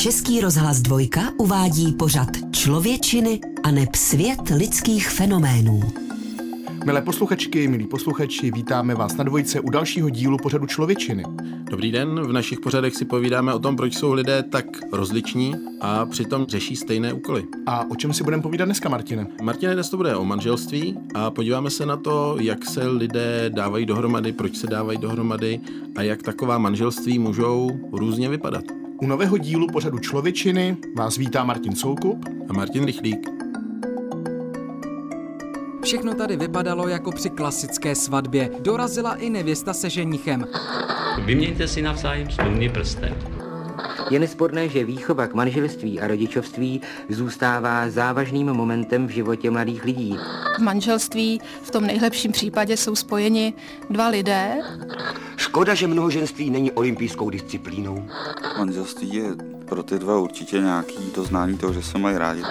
Český rozhlas 2 uvádí pořad Člověčiny a neb svět lidských fenoménů. Milé posluchačky, milí posluchači, vítáme vás na dvojce u dalšího dílu pořadu Člověčiny. Dobrý den, v našich pořadech si povídáme o tom, proč jsou lidé tak rozliční a přitom řeší stejné úkoly. A o čem si budeme povídat dneska, Martine? Martine, dnes to bude o manželství a podíváme se na to, jak se lidé dávají dohromady, proč se dávají dohromady a jak taková manželství můžou různě vypadat. U nového dílu pořadu Člověčiny vás vítá Martin Soukup a Martin Rychlík. Všechno tady vypadalo jako při klasické svatbě. Dorazila i nevěsta se ženichem. Vyměňte si navzájem stumný prstem. Je nesporné, že výchova k manželství a rodičovství zůstává závažným momentem v životě mladých lidí. V manželství v tom nejlepším případě jsou spojeni dva lidé. Škoda, že mnohoženství není olympijskou disciplínou. Manželství je pro ty dva určitě nějaký doznání toho, že se mají rádi.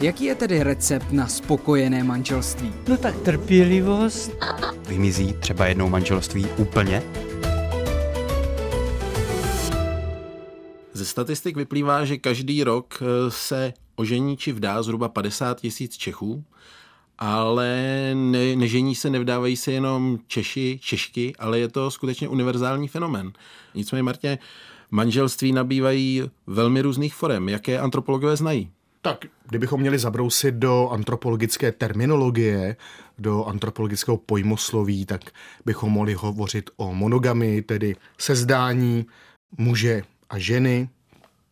Jaký je tedy recept na spokojené manželství? No tak trpělivost. Vymizí třeba jednou manželství úplně? Ze statistik vyplývá, že každý rok se ožení či vdá zhruba 50 000 Čechů, ale nežení se, nevdávají se jenom Češi, Češky, ale je to skutečně univerzální fenomén. Nicméně, Martě, manželství nabývají velmi různých forem. Jaké antropologové znají? Tak, kdybychom měli zabrousit do antropologické terminologie, do antropologického pojmosloví, tak bychom mohli hovořit o monogamii, tedy sezdání muže a ženy,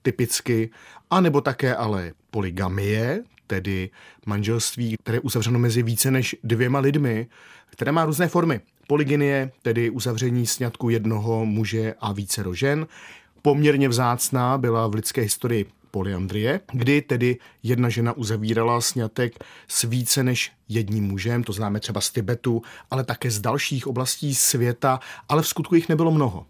typicky, anebo také ale polygamie, tedy manželství, které je uzavřeno mezi více než 2 lidmi, které má různé formy. Polygynie, tedy uzavření sňatku jednoho muže a vícero žen. Poměrně vzácná byla v lidské historii polyandrie, kdy tedy jedna žena uzavírala sňatek s více než jedním mužem, to známe třeba z Tibetu, ale také z dalších oblastí světa, ale v skutku jich nebylo mnoho.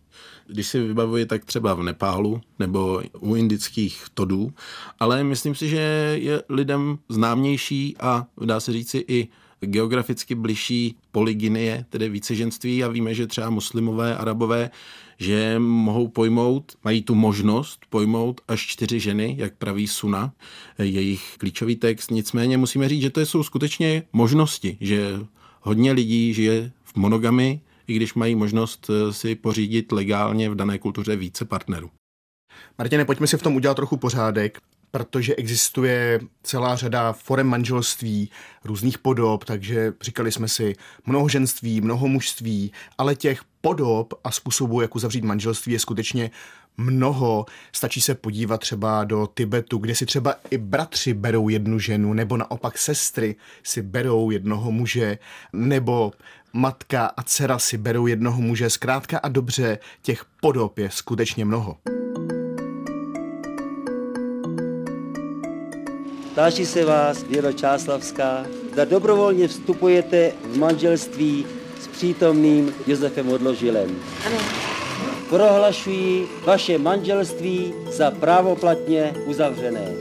Když si vybavuji, tak třeba v Nepálu nebo u indických todů, ale myslím si, že je lidem známější a dá se říci i geograficky bližší polygynie, tedy víceženství, a víme, že třeba muslimové, arabové, že mohou pojmout, mají tu možnost pojmout až 4 ženy, jak praví Sunna, jejich klíčový text. Nicméně musíme říct, že to jsou skutečně možnosti, že hodně lidí žije v monogamii, i když mají možnost si pořídit legálně v dané kultuře více partnerů. Martine, pojďme si v tom udělat trochu pořádek, protože existuje celá řada forem manželství, různých podob, takže říkali jsme si mnohoženství, mnohomužství, ale těch podob a způsobů, jak uzavřít manželství, je skutečně mnoho. Stačí se podívat třeba do Tibetu, kde si třeba i bratři berou jednu ženu, nebo naopak sestry si berou jednoho muže, nebo matka a dcera si berou jednoho muže. Zkrátka a dobře, těch podob je skutečně mnoho. Táží se vás, Věro Čáslavská, zda dobrovolně vstupujete v manželství s přítomným Josefem Odložilem. Ano. Prohlašuji vaše manželství za právoplatně uzavřené.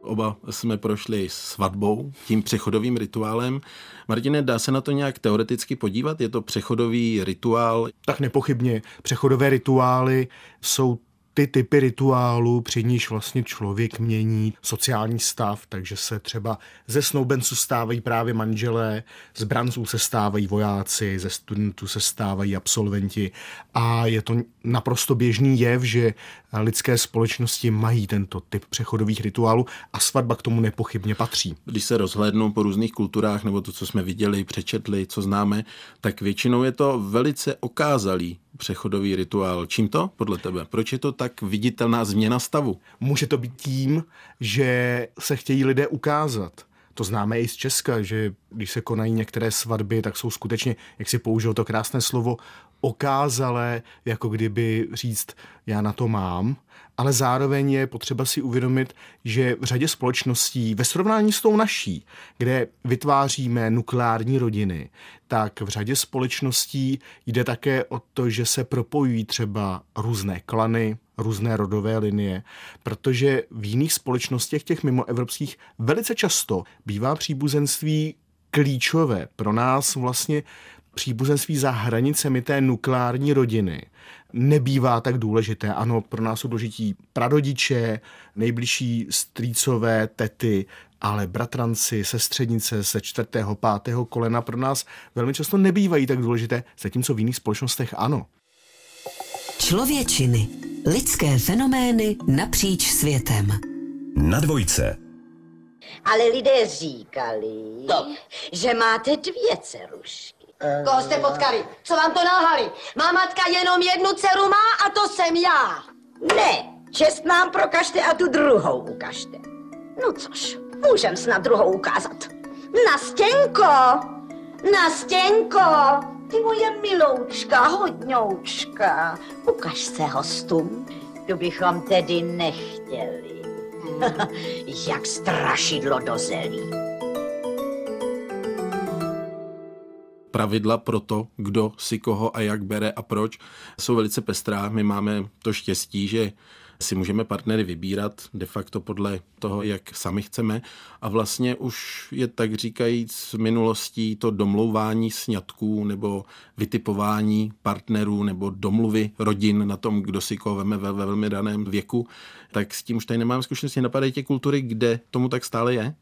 Oba jsme prošli svatbou, tím přechodovým rituálem. Martine, dá se na to nějak teoreticky podívat? Je to přechodový rituál? Tak nepochybně. Přechodové rituály jsou ty typy rituálů, při níž vlastně člověk mění sociální stav, takže se třeba ze snoubenců stávají právě manželé, z branců se stávají vojáci, ze studentů se stávají absolventi a je to naprosto běžný jev, že lidské společnosti mají tento typ přechodových rituálů a svatba k tomu nepochybně patří. Když se rozhlédnou po různých kulturách nebo to, co jsme viděli, přečetli, co známe, tak většinou je to velice okázalý přechodový rituál. Čím to podle tebe? Proč je to tak viditelná změna stavu? Může to být tím, že se chtějí lidé ukázat. To známe i z Česka, že když se konají některé svatby, tak jsou skutečně, jak si použil to krásné slovo, okázalé, jako kdyby říct, já na to mám, ale zároveň je potřeba si uvědomit, že v řadě společností, ve srovnání s tou naší, kde vytváříme nukleární rodiny, tak v řadě společností jde také o to, že se propojují třeba různé klany, různé rodové linie, protože v jiných společnostech, těch mimoevropských, velice často bývá příbuzenství klíčové. Pro nás vlastně příbuzenství za hranicemi té nukleární rodiny nebývá tak důležité. Ano, pro nás jsou důležití prarodiče, nejbližší strýcové, tety, ale bratranci, sestřenice se 4., 5. kolena pro nás velmi často nebývají tak důležité, zatímco v jiných společnostech ano. Člověčiny. Lidské fenomény napříč světem. Na Dvojce. Ale lidé říkali, že máte 2 dcerušky. Koho jste potkali? Co vám to nalhali? Má matka jenom jednu dceru má a to jsem já. Ne, čest nám prokažte a tu druhou ukažte. No což, můžem snad druhou ukázat. Nastěnko, Nastěnko, ty moje miloučka, hodňoučka, ukaž se hostům, tu bychom tedy nechtěli. Jak strašidlo do zelí. Pravidla pro to, kdo si koho a jak bere a proč, jsou velice pestrá. My máme to štěstí, že si můžeme partnery vybírat de facto podle toho, jak sami chceme. A vlastně už je tak říkajíc z minulostí to domlouvání sňatků nebo vytipování partnerů nebo domluvy rodin na tom, kdo si koho veme ve velmi daném věku. Tak s tím už tady nemáme zkušenosti. Napadají tě kultury, kde tomu tak stále je?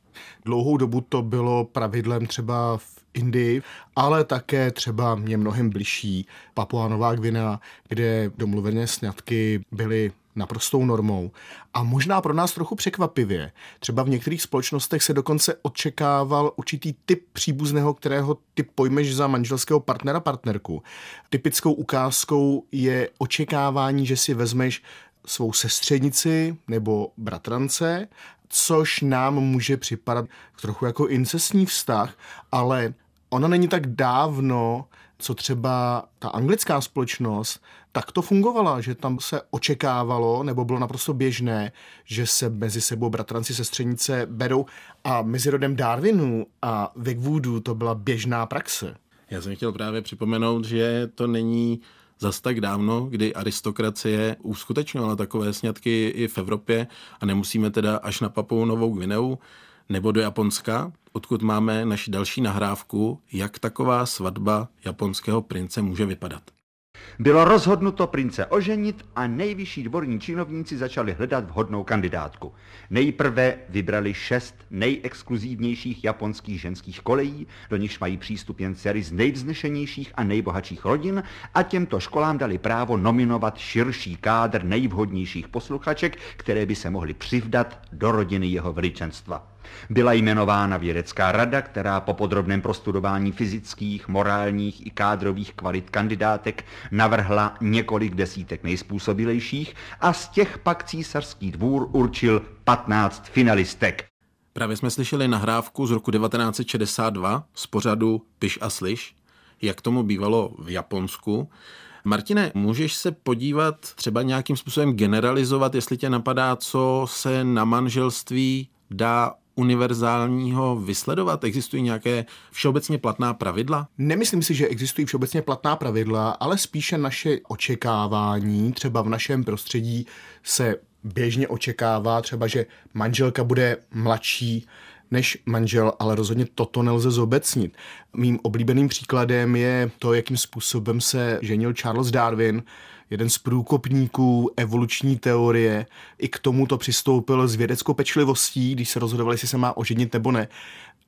Dlouhou dobu to bylo pravidlem třeba v Indii, ale také třeba mě mnohem bližší Papua Nová Guinea, kde domluvené sňatky byly naprostou normou. A možná pro nás trochu překvapivě. Třeba v některých společnostech se dokonce očekával určitý typ příbuzného, kterého ty pojmeš za manželského partnera, partnerku. Typickou ukázkou je očekávání, že si vezmeš svou sestřenici nebo bratrance, což nám může připadat trochu jako incestní vztah, ale ona není tak dávno, co třeba ta anglická společnost, tak to fungovala, že tam se očekávalo, nebo bylo naprosto běžné, že se mezi sebou bratranci, sestřenice berou a mezi rodem Darwinu a Wedgwoodu to byla běžná praxe. Já jsem chtěl právě připomenout, že to není zas tak dávno, kdy aristokracie uskutečňovala takové sňatky i v Evropě a nemusíme teda až na Papuu Novou Guineu nebo do Japonska, odkud máme naši další nahrávku, jak taková svatba japonského prince může vypadat. Bylo rozhodnuto prince oženit a nejvyšší dvorní činovníci začali hledat vhodnou kandidátku. Nejprve vybrali 6 nejexkluzivnějších japonských ženských kolejí, do nichž mají přístup jen dcery z nejvznešenějších a nejbohatších rodin a těmto školám dali právo nominovat širší kádr nejvhodnějších posluchaček, které by se mohly přivdat do rodiny jeho veličenstva. Byla jmenována vědecká rada, která po podrobném prostudování fyzických, morálních i kádrových kvalit kandidátek navrhla několik desítek nejspůsobilejších a z těch pak císařský dvůr určil 15 finalistek. Právě jsme slyšeli nahrávku z roku 1962 z pořadu Piš a slyš, jak tomu bývalo v Japonsku. Martine, můžeš se podívat, třeba nějakým způsobem generalizovat, jestli tě napadá, co se na manželství dá univerzálního vysledovat? Existují nějaké všeobecně platná pravidla? Nemyslím si, že existují všeobecně platná pravidla, ale spíše naše očekávání. Třeba v našem prostředí se běžně očekává třeba, že manželka bude mladší než manžel, ale rozhodně toto nelze zobecnit. Mým oblíbeným příkladem je to, jakým způsobem se ženil Charles Darwin, jeden z průkopníků evoluční teorie. I k tomu to přistoupil s vědeckou pečlivostí, když se rozhodoval, jestli se má oženit nebo ne.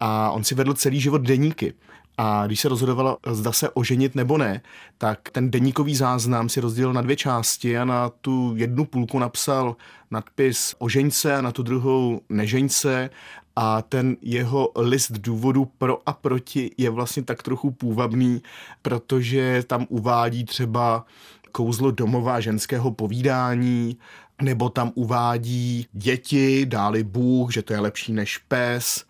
A on si vedl celý život deníky. A když se rozhodoval, zda se oženit nebo ne, tak ten deníkový záznam si rozdělil na 2 části a na tu jednu půlku napsal nadpis ožeň se a na tu druhou nežeň se. A ten jeho list důvodů pro a proti je vlastně tak trochu půvabný, protože tam uvádí třeba kouzlo domova ženského povídání, nebo tam uvádí děti, dáli Bůh, že to je lepší než pes.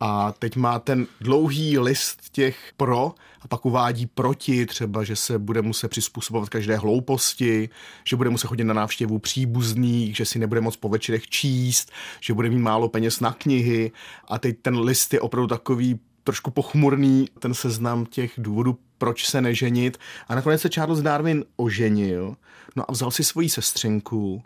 A teď má ten dlouhý list těch pro a pak uvádí proti, třeba, že se bude muset přizpůsobovat každé hlouposti, že bude muset chodit na návštěvu příbuzných, že si nebude moc po večerech číst, že bude mít málo peněz na knihy. A teď ten list je opravdu takový trošku pochmurný, ten seznam těch důvodů, proč se neženit. A nakonec se Charles Darwin oženil, no a vzal si svoji sestřenku,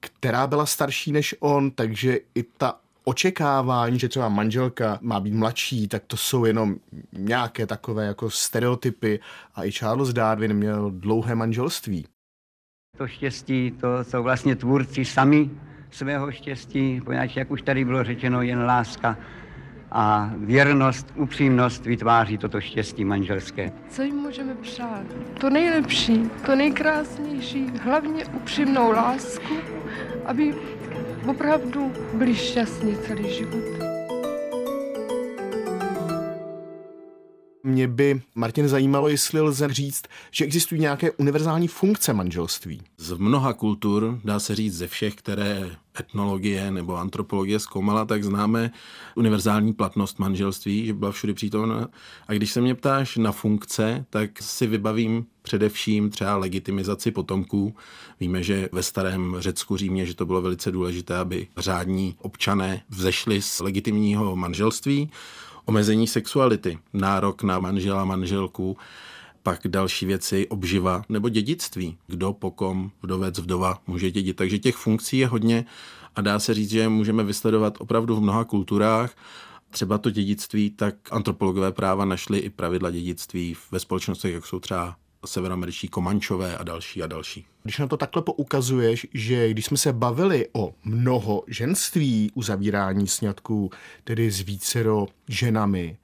která byla starší než on, takže i ta očekávání, že třeba manželka má být mladší, tak to jsou jenom nějaké takové jako stereotypy. A i Charles Darwin měl dlouhé manželství. To štěstí, to jsou vlastně tvůrci sami svého štěstí, poněvadž, jak už tady bylo řečeno, jen láska a věrnost, upřímnost vytváří toto štěstí manželské. Co jim můžeme přát? To nejlepší, to nejkrásnější, hlavně upřímnou lásku, aby opravdu byli šťastní celý život. Mě by, Martin, zajímalo, jestli lze říct, že existují nějaké univerzální funkce manželství. Z mnoha kultur, dá se říct ze všech, které etnologie nebo antropologie zkoumala, tak známe univerzální platnost manželství, že byla všudy přítomna. A když se mě ptáš na funkce, tak si vybavím především třeba legitimizaci potomků. Víme, že ve starém Řecku, Římě, že to bylo velice důležité, aby řádní občané vzešli z legitimního manželství. Omezení sexuality, nárok na manžela, manželku, pak další věci, obživa nebo dědictví. Kdo, po kom, vdovec, vdova může dědit. Takže těch funkcí je hodně a dá se říct, že můžeme vysledovat opravdu v mnoha kulturách. Třeba to dědictví, tak antropologové práva našli i pravidla dědictví ve společnostech, jak jsou třeba severoameričtí komančové a další a další. Když na to takhle poukazuješ, že když jsme se bavili o mnohoženství, uzavírání sňatků, tedy s vícero ženami,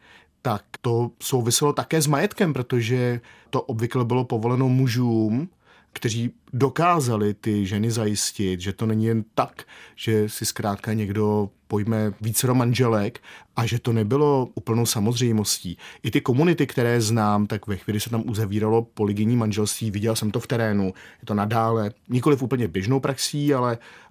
tak to souviselo také s majetkem, protože to obvykle bylo povoleno mužům, kteří dokázali ty ženy zajistit, že to není jen tak, že si zkrátka někdo pojme vícero manželek a že to nebylo úplnou samozřejmostí. I ty komunity, které znám, tak ve chvíli se tam uzavíralo polygynní manželství, viděl jsem to v terénu, je to nadále, nikoliv úplně běžnou praxí,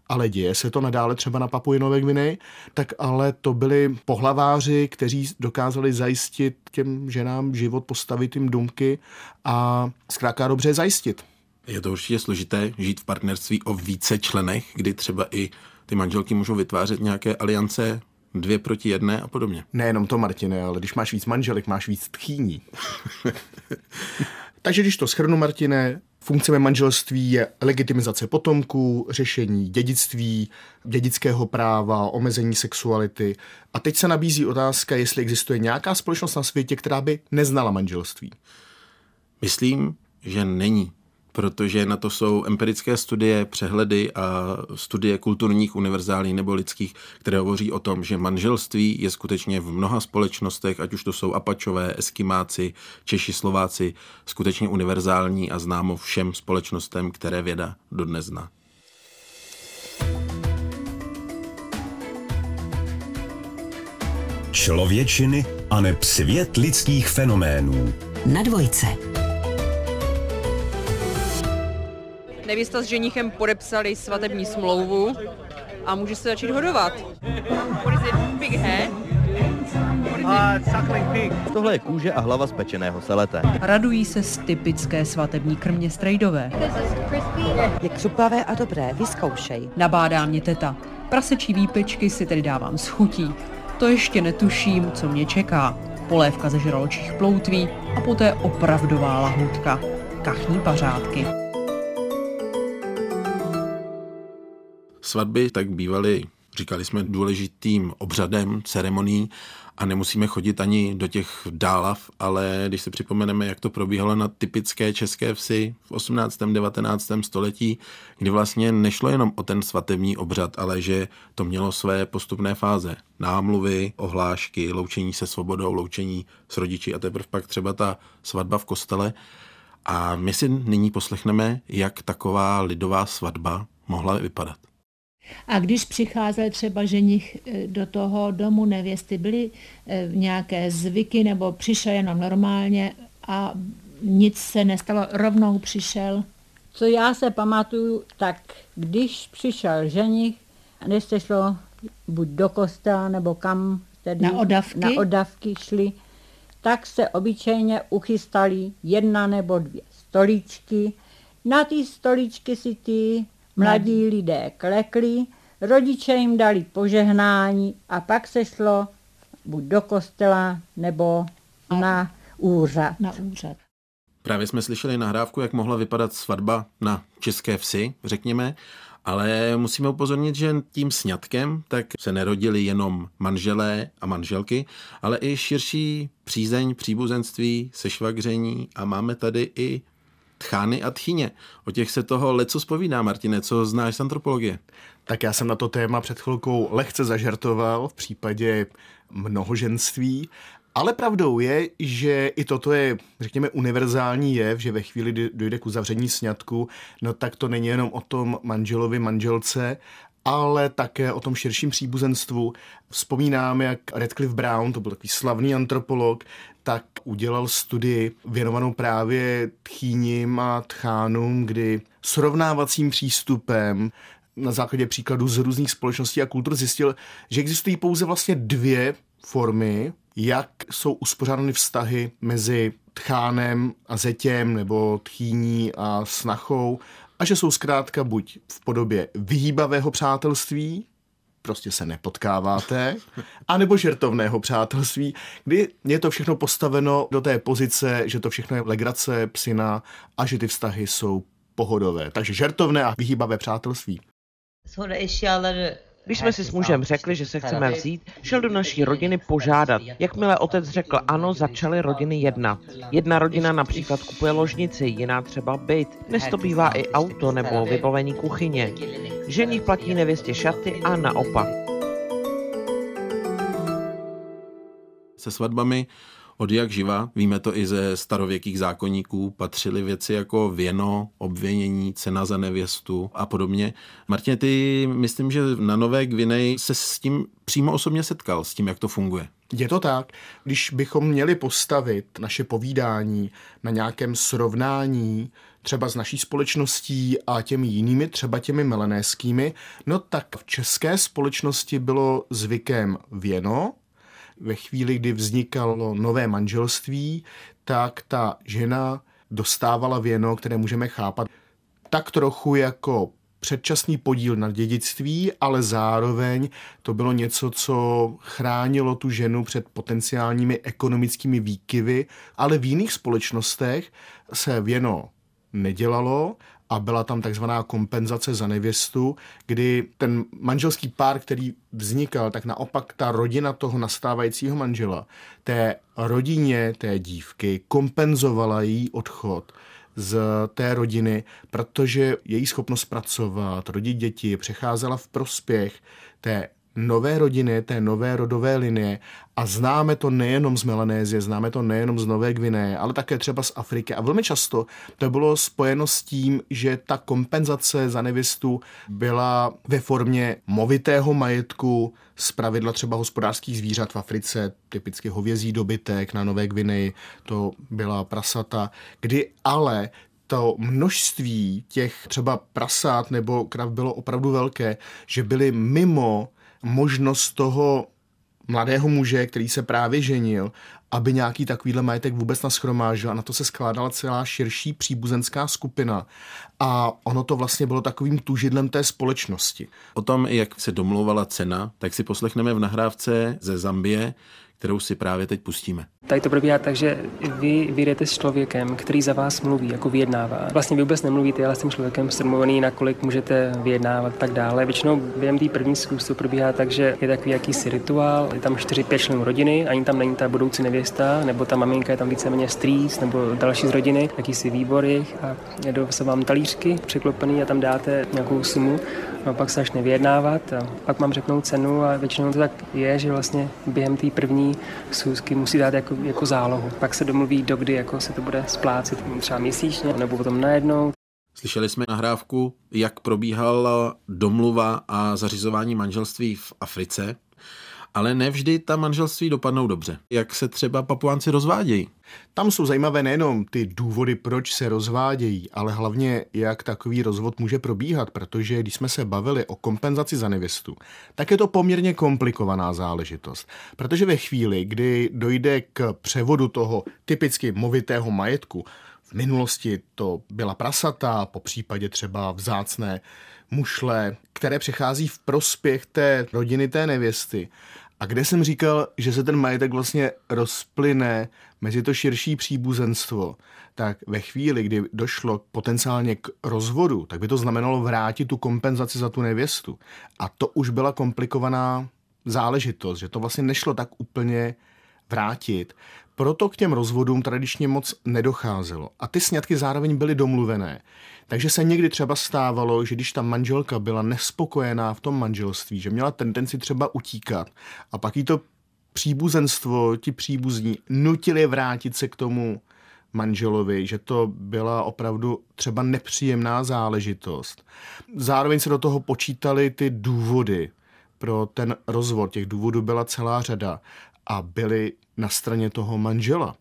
ale děje se to nadále třeba na Papui Nové Guineji, tak ale to byli pohlaváři, kteří dokázali zajistit těm ženám život, postavit jim domky a zkrátka dobře zajistit. Je to určitě složité žít v partnerství o více členech, kdy třeba i ty manželky můžou vytvářet nějaké aliance 2:1 a podobně. Nejenom to, Martine, ale když máš víc manželek, máš víc tchýní. Takže když to shrnu, Martine, funkcemi manželství je legitimizace potomků, řešení dědictví, dědického práva, omezení sexuality. A teď se nabízí otázka, jestli existuje nějaká společnost na světě, která by neznala manželství. Myslím, že není. Protože na to jsou empirické studie, přehledy a studie kulturních, univerzálních nebo lidských, které hovoří o tom, že manželství je skutečně v mnoha společnostech, ať už to jsou Apačové, Eskimáci, Češi, Slováci, skutečně univerzální a známo všem společnostem, které věda dodnes zná. Člověčiny a neb svět lidských fenoménů. Na Dvojce. Nevěsta s ženichem podepsali svatební smlouvu a může se začít hodovat. What is it? Big head? Tohle je kůže a hlava z pečeného selete. Radují se z typické svatební krmě strejdové. Je křupavé a dobré, vyzkoušej. Nabádá mě teta. Prasečí výpečky si tedy dávám s chutí. To ještě netuším, co mě čeká. Polévka ze žraločích ploutví a poté opravdová lahůdka. Kachní pařádky. Svatby tak bývaly, říkali jsme, důležitým obřadem, ceremonií a nemusíme chodit ani do těch dálav, ale když si připomeneme, jak to probíhalo na typické české vsi v 18. 19. století, kdy vlastně nešlo jenom o ten svatební obřad, ale že to mělo své postupné fáze. Námluvy, ohlášky, loučení se svobodou, loučení s rodiči a teprve pak třeba ta svatba v kostele. A my si nyní poslechneme, jak taková lidová svatba mohla vypadat. A když přicházel třeba ženich do toho domu nevěsty, byly nějaké zvyky nebo přišel jenom normálně a nic se nestalo, rovnou přišel? Co já se pamatuju, tak když přišel ženich, než se šlo buď do kostela nebo kam, tedy na odavky šli, tak se obyčejně uchystali jedna nebo dvě stoličky. Na ty stoličky si ty mladí lidé klekli, rodiče jim dali požehnání a pak se šlo buď do kostela nebo na úřad. Právě jsme slyšeli nahrávku, jak mohla vypadat svatba na české vsi, řekněme, ale musíme upozornit, že tím sňatkem tak se nerodili jenom manželé a manželky, ale i širší přízeň, příbuzenství, sešvagření a máme tady i tchány a tchyně. O těch se toho leco zpovídá, Martine, co znáš z antropologie? Tak já jsem na to téma před chvilkou lehce zažartoval v případě mnohoženství, ale pravdou je, že i toto je, řekněme, univerzální jev, že ve chvíli, kdy dojde k uzavření sňatku, no tak to není jenom o tom manželovi, manželce, ale také o tom širším příbuzenstvu. Vzpomínám, jak Radcliffe Brown, to byl takový slavný antropolog, tak udělal studii věnovanou právě tchýním a tchánům, kdy srovnávacím přístupem na základě příkladů z různých společností a kultur zjistil, že existují pouze vlastně dvě formy, jak jsou uspořádány vztahy mezi tchánem a zetěm nebo tchýní a snachou a že jsou zkrátka buď v podobě vyhýbavého přátelství, prostě se nepotkáváte, anebo žertovného přátelství, kdy je to všechno postaveno do té pozice, že to všechno je legrace, psina a že ty vztahy jsou pohodové. Takže žertovné a vyhýbavé přátelství. Když jsme si s mužem řekli, že se chceme vzít, šel do naší rodiny požádat. Jakmile otec řekl ano, začaly rodiny jednat. Jedna rodina například kupuje ložnici, jiná třeba byt. Dnes to bývá i auto nebo vybavení kuchyně. Ženich platí nevěstě šaty a naopak. Se svatbami odjak živa, víme to i ze starověkých zákoníků, patřily věci jako věno, obvinění, cena za nevěstu a podobně. Martin, ty myslím, že na Nové Gvineji se s tím přímo osobně setkal, s tím, jak to funguje. Je to tak. Když bychom měli postavit naše povídání na nějakém srovnání třeba s naší společností a těmi jinými, třeba těmi melanéskými, no tak v české společnosti bylo zvykem věno. Ve chvíli, kdy vznikalo nové manželství, tak ta žena dostávala věno, které můžeme chápat tak trochu jako předčasný podíl na dědictví, ale zároveň to bylo něco, co chránilo tu ženu před potenciálními ekonomickými výkyvy, ale v jiných společnostech se věno nedělalo a byla tam takzvaná kompenzace za nevěstu, kdy ten manželský pár, který vznikal, tak naopak ta rodina toho nastávajícího manžela, té rodině té dívky kompenzovala její odchod z té rodiny, protože její schopnost pracovat, rodit děti, přecházela v prospěch té nové rodiny, té nové rodové linie a známe to nejenom z Melanésie, známe to nejenom z Nové Gvineje, ale také třeba z Afriky a velmi často to bylo spojeno s tím, že ta kompenzace za nevěstu byla ve formě movitého majetku, zpravidla třeba hospodářských zvířat v Africe, typicky hovězí dobytek na Nové Gvineji, to byla prasata, kdy ale to množství těch třeba prasát nebo krav bylo opravdu velké, že byly mimo možnost toho mladého muže, který se právě ženil, aby nějaký takovýhle majetek vůbec nashromážil a na to se skládala celá širší příbuzenská skupina. A ono to vlastně bylo takovým tužidlem té společnosti. O tom, jak se domlouvala cena, tak si poslechneme v nahrávce ze Zambie, kterou si právě teď pustíme. Tady to probíhá tak, že vy vyjdete s člověkem, který za vás mluví, jako vyjednává. Vlastně vy vůbec nemluvíte, ale s tím člověkem strmovaný, na kolik můžete vyjednávat a tak dále. Většinou během té první zkus to probíhá tak, že je takový jakýsi rituál, je tam 4-5 členů rodiny, ani tam není ta budoucí nevěsta, nebo ta maminka je tam víceméně strýc, nebo další z rodiny, jakýsi výbor jich a jedou se vám talířky překlopený a tam dáte nějakou sumu. A pak se až nevyjednávat a pak mám řeknou cenu a většinou to tak je, že vlastně během té první schůzky musí dát jako zálohu. Pak se domluví, dokdy jako se to bude splácet, třeba měsíčně nebo potom najednou. Slyšeli jsme nahrávku, jak probíhala domluva a zařizování manželství v Africe, ale nevždy ta manželství dopadnou dobře. Jak se třeba Papuánci rozvádějí? Tam jsou zajímavé nejenom ty důvody, proč se rozvádějí, ale hlavně, jak takový rozvod může probíhat, protože když jsme se bavili o kompenzaci za nevěstu, tak je to poměrně komplikovaná záležitost. Protože ve chvíli, kdy dojde k převodu toho typicky movitého majetku, v minulosti to byla prasata, popřípadě třeba vzácné mušle, které přechází v prospěch té rodiny té nevěsty. A kde jsem říkal, že se ten majetek vlastně rozplyne mezi to širší příbuzenstvo, tak ve chvíli, kdy došlo potenciálně k rozvodu, tak by to znamenalo vrátit tu kompenzaci za tu nevěstu. A to už byla komplikovaná záležitost, že to vlastně nešlo tak úplně vrátit. Proto k těm rozvodům tradičně moc nedocházelo. A ty sňatky zároveň byly domluvené. Takže se někdy třeba stávalo, že když ta manželka byla nespokojená v tom manželství, že měla tendenci třeba utíkat a pak jí to příbuzenstvo, ti příbuzní nutili vrátit se k tomu manželovi, že to byla opravdu třeba nepříjemná záležitost. Zároveň se do toho počítaly ty důvody pro ten rozvod. Těch důvodů byla celá řada. A byli na straně toho manžela,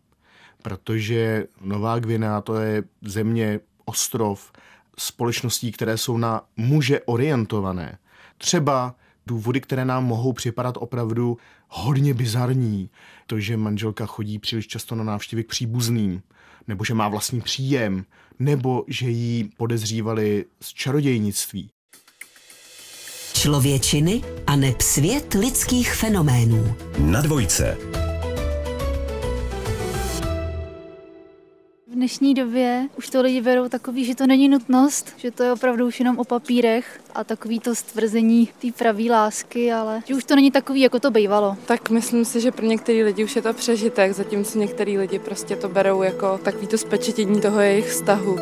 protože Nová Guinea to je země, ostrov společností, které jsou na muže orientované. Třeba důvody, které nám mohou připadat opravdu hodně bizarní. To, že manželka chodí příliš často na návštěvy k příbuzným, nebo že má vlastní příjem, nebo že ji podezřívali z čarodějnictví. Člověčiny a neb svět lidských fenoménů. Na dvojce. V dnešní době už to lidi berou takový, že to není nutnost, že to je opravdu už jenom o papírech a takový to stvrzení té pravý lásky, ale že už to není takový, jako to bývalo. Tak myslím si, že pro některý lidi už je to přežitek, zatímco některý lidi prostě to berou jako takový to zpečetění toho jejich vztahu.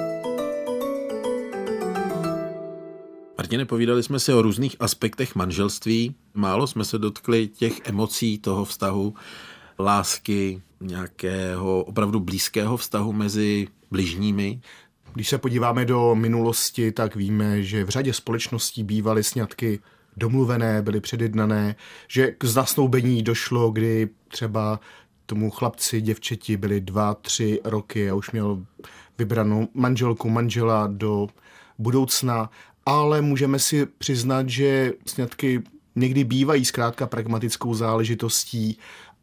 Martine, povídali jsme si o různých aspektech manželství. Málo jsme se dotkli těch emocí toho vztahu, lásky, nějakého opravdu blízkého vztahu mezi bližními. Když se podíváme do minulosti, tak víme, že v řadě společností bývaly sňatky domluvené, byly předjednané, že k zasnoubení došlo, kdy třeba tomu chlapci, děvčeti byli 2-3 roky a už měl vybranou manželku, manžela do budoucna. Ale můžeme si přiznat, že sňatky někdy bývají zkrátka pragmatickou záležitostí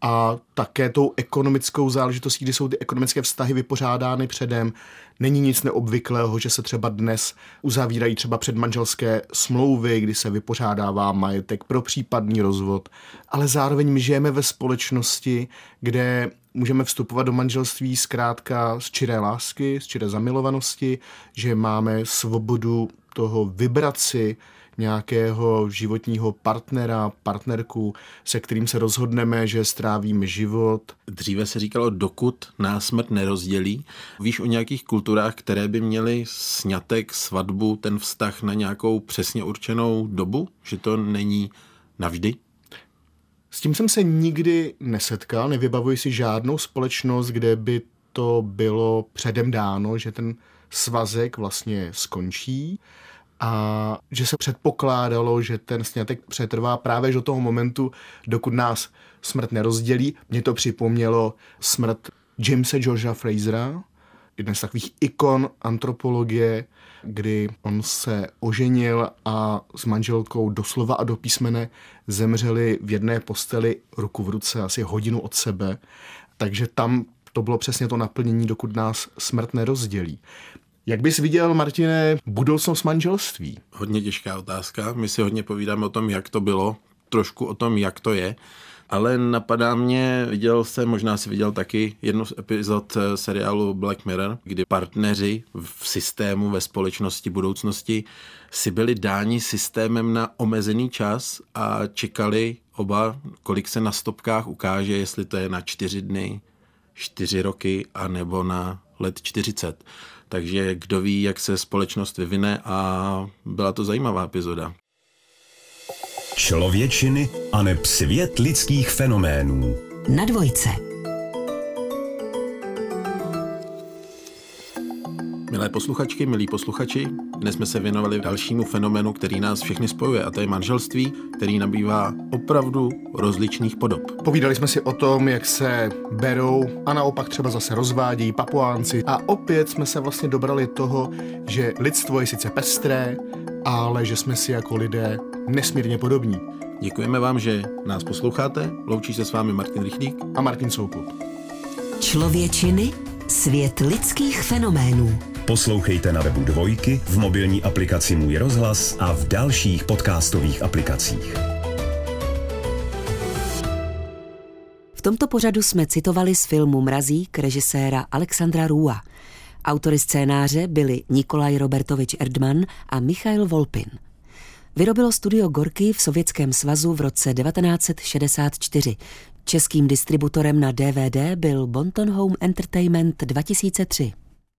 a také tou ekonomickou záležitostí, kdy jsou ty ekonomické vztahy vypořádány předem. Není nic neobvyklého, že se třeba dnes uzavírají třeba předmanželské smlouvy, kdy se vypořádává majetek pro případný rozvod. Ale zároveň my žijeme ve společnosti, kde můžeme vstupovat do manželství zkrátka z čiré lásky, z čiré zamilovanosti, že máme svobodu toho vybrat si nějakého životního partnera, partnerku, se kterým se rozhodneme, že strávíme život. Dříve se říkalo, dokud nás smrt nerozdělí. Víš o nějakých kulturách, které by měly sňatek, svatbu, ten vztah na nějakou přesně určenou dobu? Že to není navždy? S tím jsem se nikdy nesetkal, nevybavuji si žádnou společnost, kde by to bylo předem dáno, že ten svazek vlastně skončí a že se předpokládalo, že ten sňatek přetrvá právě do toho momentu, dokud nás smrt nerozdělí. Mně to připomnělo smrt Jamesa Georgea Frazera, jeden z takových ikon antropologie, kdy on se oženil a s manželkou doslova a do písmene zemřeli v jedné posteli ruku v ruce, asi hodinu od sebe. Takže tam to bylo přesně to naplnění, dokud nás smrt nerozdělí. Jak bys viděl, Martine, budoucnost manželství? Hodně těžká otázka. My si hodně povídáme o tom, jak to bylo, trošku o tom, jak to je. Ale napadá mě, možná si viděl taky jednu z epizod seriálu Black Mirror, kdy partneři v systému, ve společnosti budoucnosti si byli dáni systémem na omezený čas a čekali oba, kolik se na stopkách ukáže, jestli to je na 4 dny, 4 roky a nebo na let 40. Takže kdo ví, jak se společnost vyvine a byla to zajímavá epizoda. Člověčiny a neb svět lidských fenoménů. Na dvojce. Milé posluchačky, milí posluchači, dnes jsme se věnovali dalšímu fenoménu, který nás všechny spojuje, a to je manželství, který nabývá opravdu rozličných podob. Povídali jsme si o tom, jak se berou a naopak třeba zase rozvádějí Papuánci a opět jsme se vlastně dobrali toho, že lidstvo je sice pestré, ale že jsme si jako lidé nesmírně podobní. Děkujeme vám, že nás posloucháte. Loučí se s vámi Martin Rychlík a Martin Soukup. Člověčiny, svět lidských fenoménů. Poslouchejte na webu Dvojky, v mobilní aplikaci Můj rozhlas a v dalších podcastových aplikacích. V tomto pořadu jsme citovali z filmu Mrazík režiséra Alexandra Roua. Autory scénáře byli Nikolaj Robertovič Erdman a Michail Volpin. Vyrobilo studio Gorky v Sovětském svazu v roce 1964. Českým distributorem na DVD byl Bonton Home Entertainment 2003.